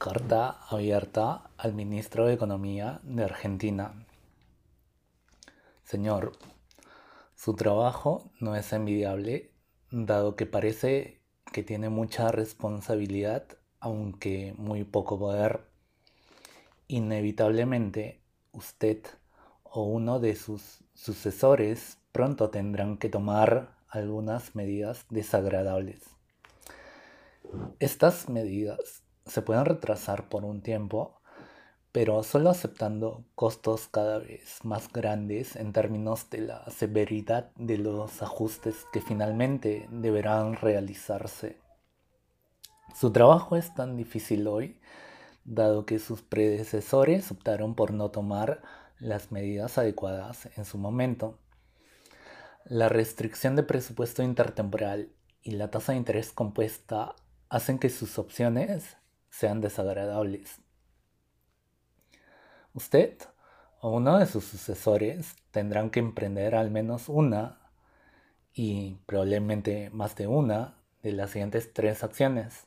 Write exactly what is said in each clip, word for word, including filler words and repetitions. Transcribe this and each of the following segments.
Carta abierta al ministro de Economía de Argentina. Señor, su trabajo no es envidiable, dado que parece que tiene mucha responsabilidad, aunque muy poco poder. Inevitablemente, usted o uno de sus sucesores pronto tendrán que tomar algunas medidas desagradables. Estas medidas se pueden retrasar por un tiempo, pero solo aceptando costos cada vez más grandes en términos de la severidad de los ajustes que finalmente deberán realizarse. Su trabajo es tan difícil hoy, dado que sus predecesores optaron por no tomar las medidas adecuadas en su momento. La restricción de presupuesto intertemporal y la tasa de interés compuesta hacen que sus opciones sean desagradables. Usted o uno de sus sucesores tendrán que emprender al menos una, y probablemente más de una, de las siguientes tres acciones.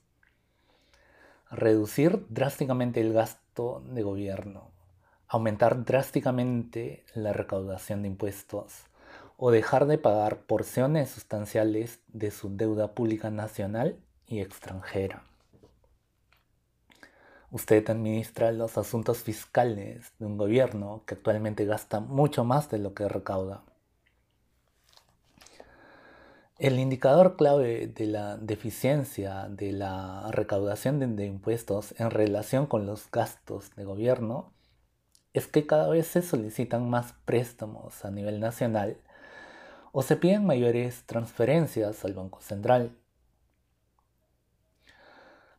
Reducir drásticamente el gasto de gobierno, aumentar drásticamente la recaudación de impuestos, o dejar de pagar porciones sustanciales de su deuda pública nacional y extranjera. Usted administra los asuntos fiscales de un gobierno que actualmente gasta mucho más de lo que recauda. El indicador clave de la deficiencia de la recaudación de, de impuestos en relación con los gastos de gobierno es que cada vez se solicitan más préstamos a nivel nacional o se piden mayores transferencias al Banco Central.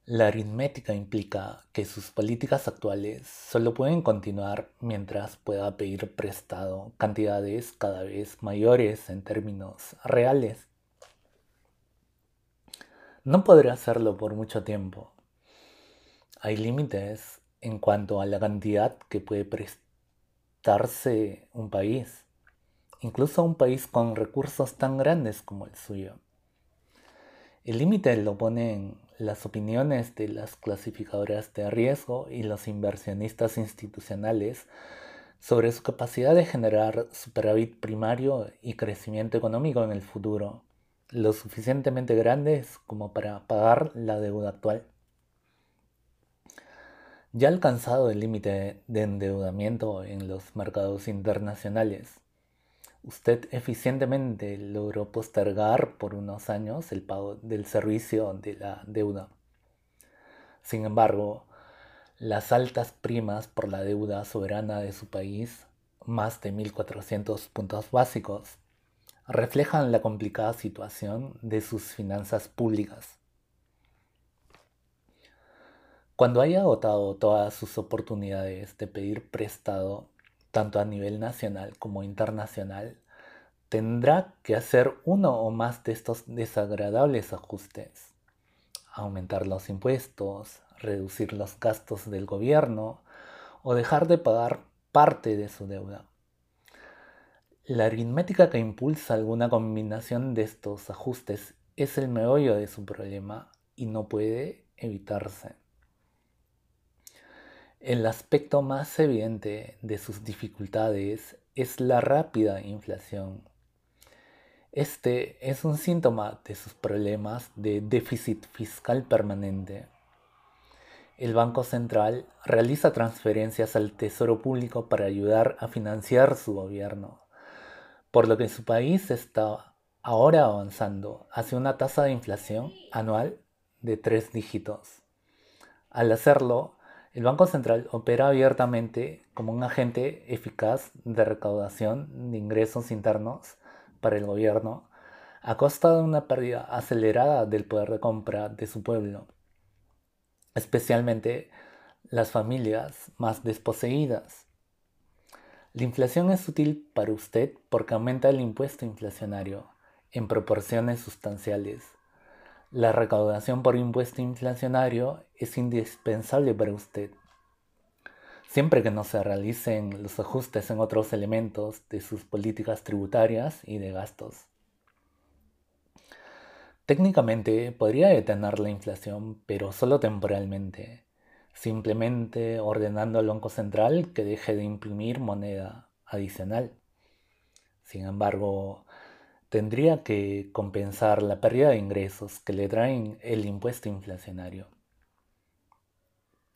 La aritmética implica que sus políticas actuales solo pueden continuar mientras pueda pedir prestado cantidades cada vez mayores en términos reales. No podrá hacerlo por mucho tiempo. Hay límites en cuanto a la cantidad que puede prestarse un país, incluso un país con recursos tan grandes como el suyo. El límite lo ponen las opiniones de las clasificadoras de riesgo y los inversionistas institucionales sobre su capacidad de generar superávit primario y crecimiento económico en el futuro, lo suficientemente grandes como para pagar la deuda actual. Ya alcanzado el límite de endeudamiento en los mercados internacionales, usted eficientemente logró postergar por unos años el pago del servicio de la deuda. Sin embargo, las altas primas por la deuda soberana de su país, más de mil cuatrocientos puntos básicos, reflejan la complicada situación de sus finanzas públicas. Cuando haya agotado todas sus oportunidades de pedir prestado, tanto a nivel nacional como internacional, tendrá que hacer uno o más de estos desagradables ajustes: aumentar los impuestos, reducir los gastos del gobierno o dejar de pagar parte de su deuda. La aritmética que impulsa alguna combinación de estos ajustes es el meollo de su problema y no puede evitarse. El aspecto más evidente de sus dificultades es la rápida inflación. Este es un síntoma de sus problemas de déficit fiscal permanente. El Banco Central realiza transferencias al Tesoro Público para ayudar a financiar su gobierno, por lo que su país está ahora avanzando hacia una tasa de inflación anual de tres dígitos. Al hacerlo, el Banco Central opera abiertamente como un agente eficaz de recaudación de ingresos internos para el gobierno, a costa de una pérdida acelerada del poder de compra de su pueblo, especialmente las familias más desposeídas. La inflación es útil para usted porque aumenta el impuesto inflacionario en proporciones sustanciales. La recaudación por impuesto inflacionario es indispensable para usted, siempre que no se realicen los ajustes en otros elementos de sus políticas tributarias y de gastos. Técnicamente podría detener la inflación, pero solo temporalmente. simplemente ordenando al Banco Central que deje de imprimir moneda adicional. Sin embargo, tendría que compensar la pérdida de ingresos que le traen el impuesto inflacionario.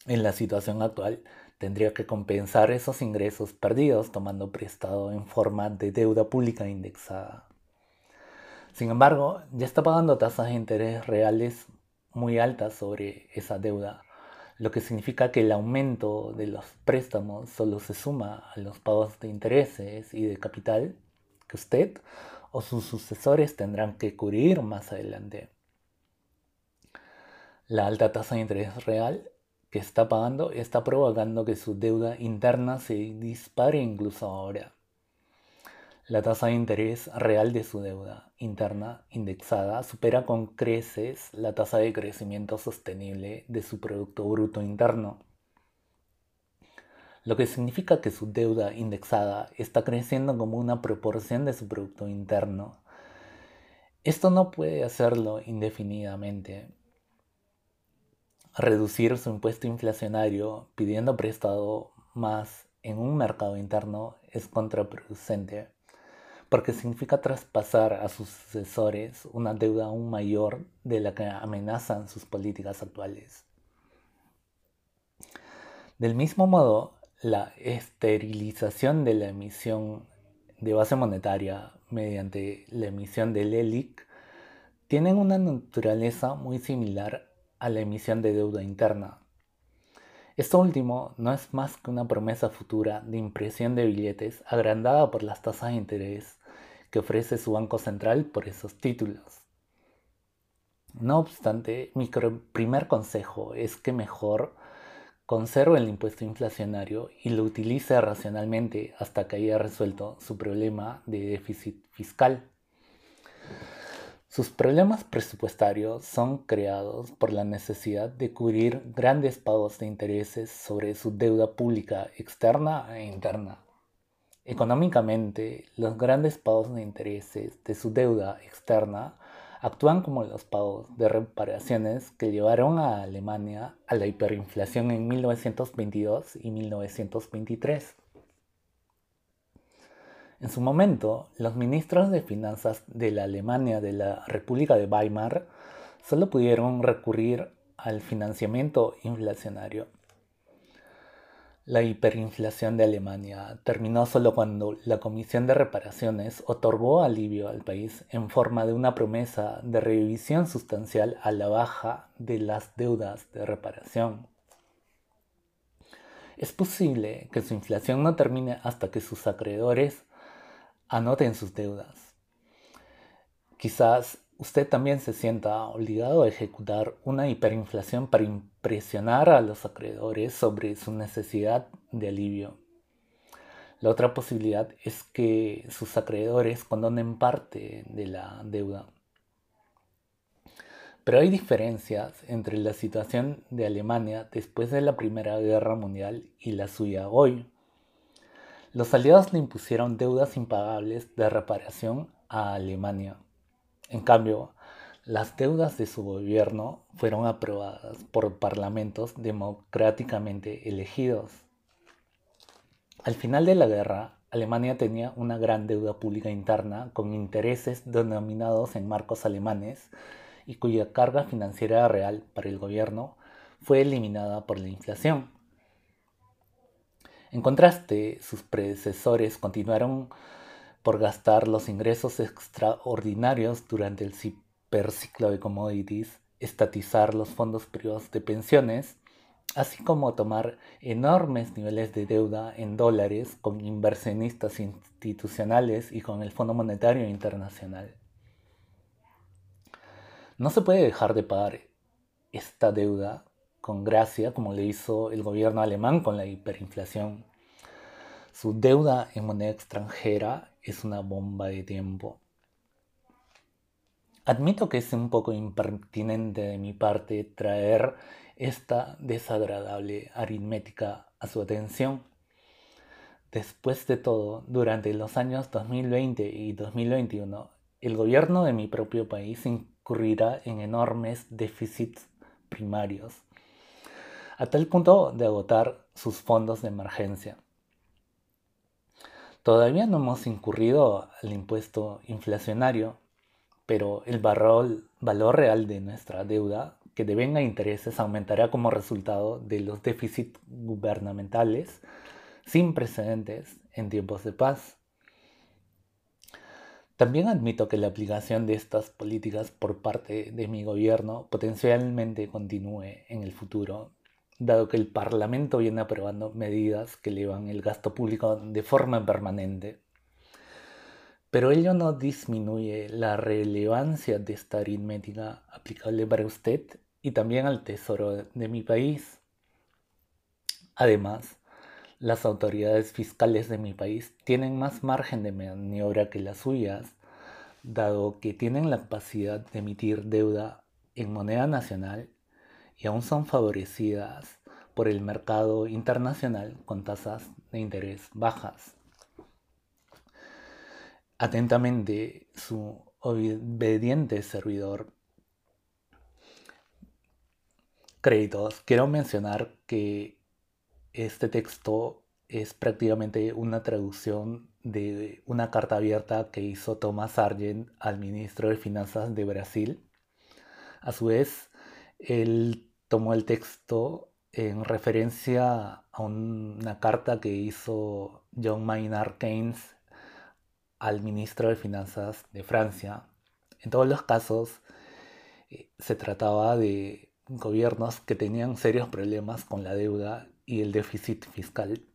En la situación actual, tendría que compensar esos ingresos perdidos tomando prestado en forma de deuda pública indexada. Sin embargo, ya está pagando tasas de interés reales muy altas sobre esa deuda, lo que significa que el aumento de los préstamos solo se suma a los pagos de intereses y de capital que usted o sus sucesores tendrán que cubrir más adelante. La alta tasa de interés real que está pagando está provocando que su deuda interna se dispare incluso ahora. La tasa de interés real de su deuda interna indexada supera con creces la tasa de crecimiento sostenible de su Producto Bruto Interno, lo que significa que su deuda indexada está creciendo como una proporción de su Producto Interno. Esto no puede hacerlo indefinidamente. Reducir su impuesto inflacionario pidiendo prestado más en un mercado interno es contraproducente, porque significa traspasar a sus sucesores una deuda aún mayor de la que amenazan sus políticas actuales. Del mismo modo, la esterilización de la emisión de base monetaria mediante la emisión de Leliq tiene una naturaleza muy similar a la emisión de deuda interna. Esto último no es más que una promesa futura de impresión de billetes agrandada por las tasas de interés que ofrece su Banco Central por esos títulos. No obstante, mi primer consejo es que mejor conserve el impuesto inflacionario y lo utilice racionalmente hasta que haya resuelto su problema de déficit fiscal. Sus problemas presupuestarios son creados por la necesidad de cubrir grandes pagos de intereses sobre su deuda pública externa e interna. Económicamente, los grandes pagos de intereses de su deuda externa actúan como los pagos de reparaciones que llevaron a Alemania a la hiperinflación en mil novecientos veintidós y mil novecientos veintitrés. En su momento, los ministros de finanzas de la Alemania de la República de Weimar solo pudieron recurrir al financiamiento inflacionario. La hiperinflación de Alemania terminó solo cuando la Comisión de Reparaciones otorgó alivio al país en forma de una promesa de revisión sustancial a la baja de las deudas de reparación. Es posible que su inflación no termine hasta que sus acreedores anoten sus deudas. Quizás usted también se sienta obligado a ejecutar una hiperinflación para impresionar a los acreedores sobre su necesidad de alivio. La otra posibilidad es que sus acreedores condonen parte de la deuda. Pero hay diferencias entre la situación de Alemania después de la Primera Guerra Mundial y la suya hoy. Los aliados le impusieron deudas impagables de reparación a Alemania. En cambio, las deudas de su gobierno fueron aprobadas por parlamentos democráticamente elegidos. Al final de la guerra, Alemania tenía una gran deuda pública interna con intereses denominados en marcos alemanes y cuya carga financiera real para el gobierno fue eliminada por la inflación. En contraste, sus predecesores continuaron por gastar los ingresos extraordinarios durante el hiperciclo de commodities, estatizar los fondos privados de pensiones, así como tomar enormes niveles de deuda en dólares con inversionistas institucionales y con el Fondo Monetario Internacional. No se puede dejar de pagar esta deuda con gracia, como le hizo el gobierno alemán con la hiperinflación. Su deuda en moneda extranjera es una bomba de tiempo. Admito que es un poco impertinente de mi parte traer esta desagradable aritmética a su atención. Después de todo, durante los años dos mil veinte y dos mil veintiuno, el gobierno de mi propio país incurrirá en enormes déficits primarios, a tal punto de agotar sus fondos de emergencia. Todavía no hemos incurrido al impuesto inflacionario, pero el valor real de nuestra deuda, que devenga intereses, aumentará como resultado de los déficits gubernamentales sin precedentes en tiempos de paz. También admito que la aplicación de estas políticas por parte de mi gobierno potencialmente continúe en el futuro, dado que el Parlamento viene aprobando medidas que elevan el gasto público de forma permanente. Pero ello no disminuye la relevancia de esta aritmética aplicable para usted y también al Tesoro de mi país. Además, las autoridades fiscales de mi país tienen más margen de maniobra que las suyas, dado que tienen la capacidad de emitir deuda en moneda nacional y aún son favorecidas por el mercado internacional con tasas de interés bajas. Atentamente, su obediente servidor. Créditos. Quiero mencionar que este texto es prácticamente una traducción de una carta abierta que hizo Thomas Sargent al ministro de Finanzas de Brasil. A su vez, él tomó el texto en referencia a una carta que hizo John Maynard Keynes al ministro de Finanzas de Francia. En todos los casos, se trataba de gobiernos que tenían serios problemas con la deuda y el déficit fiscal.